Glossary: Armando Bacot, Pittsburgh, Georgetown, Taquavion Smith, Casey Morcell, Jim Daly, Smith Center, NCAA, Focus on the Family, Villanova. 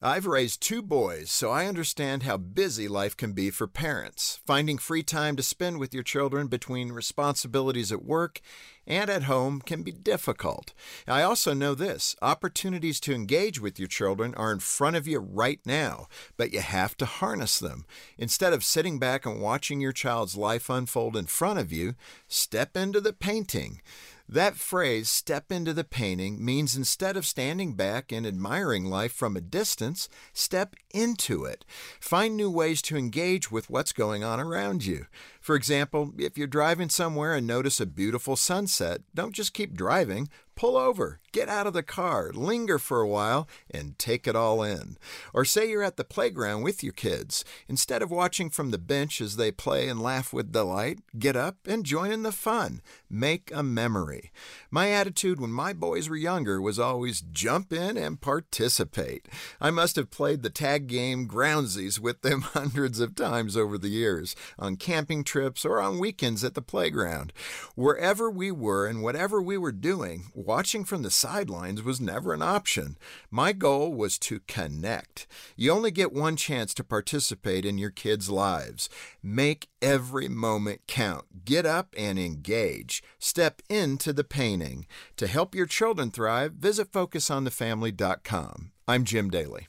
I've raised two boys, so I understand how busy life can be for parents, finding free time to spend with your children between responsibilities at work and at home can be difficult. I also know this, opportunities to engage with your children are in front of you right now, but you have to harness them. Instead of sitting back and watching your child's life unfold in front of you, step into the painting. That phrase, step into the painting, means instead of standing back and admiring life from a distance, step into it. Find new ways to engage with what's going on around you. For example, if you're driving somewhere and notice a beautiful sunset, don't just keep driving. Pull over, get out of the car, linger for a while, and take it all in. Or say you're at the playground with your kids. Instead of watching from the bench as they play and laugh with delight, get up and join in the fun. Make a memory. My attitude when my boys were younger was always jump in and participate. I must have played the tag game Groundsies with them hundreds of times over the years, on camping trips or on weekends at the playground. Wherever we were and whatever we were doing, watching from the sidelines was never an option. My goal was to connect. You only get one chance to participate in your kids' lives. Make every moment count. Get up and engage. Step into the painting. To help your children thrive, visit FocusOnTheFamily.com. I'm Jim Daly.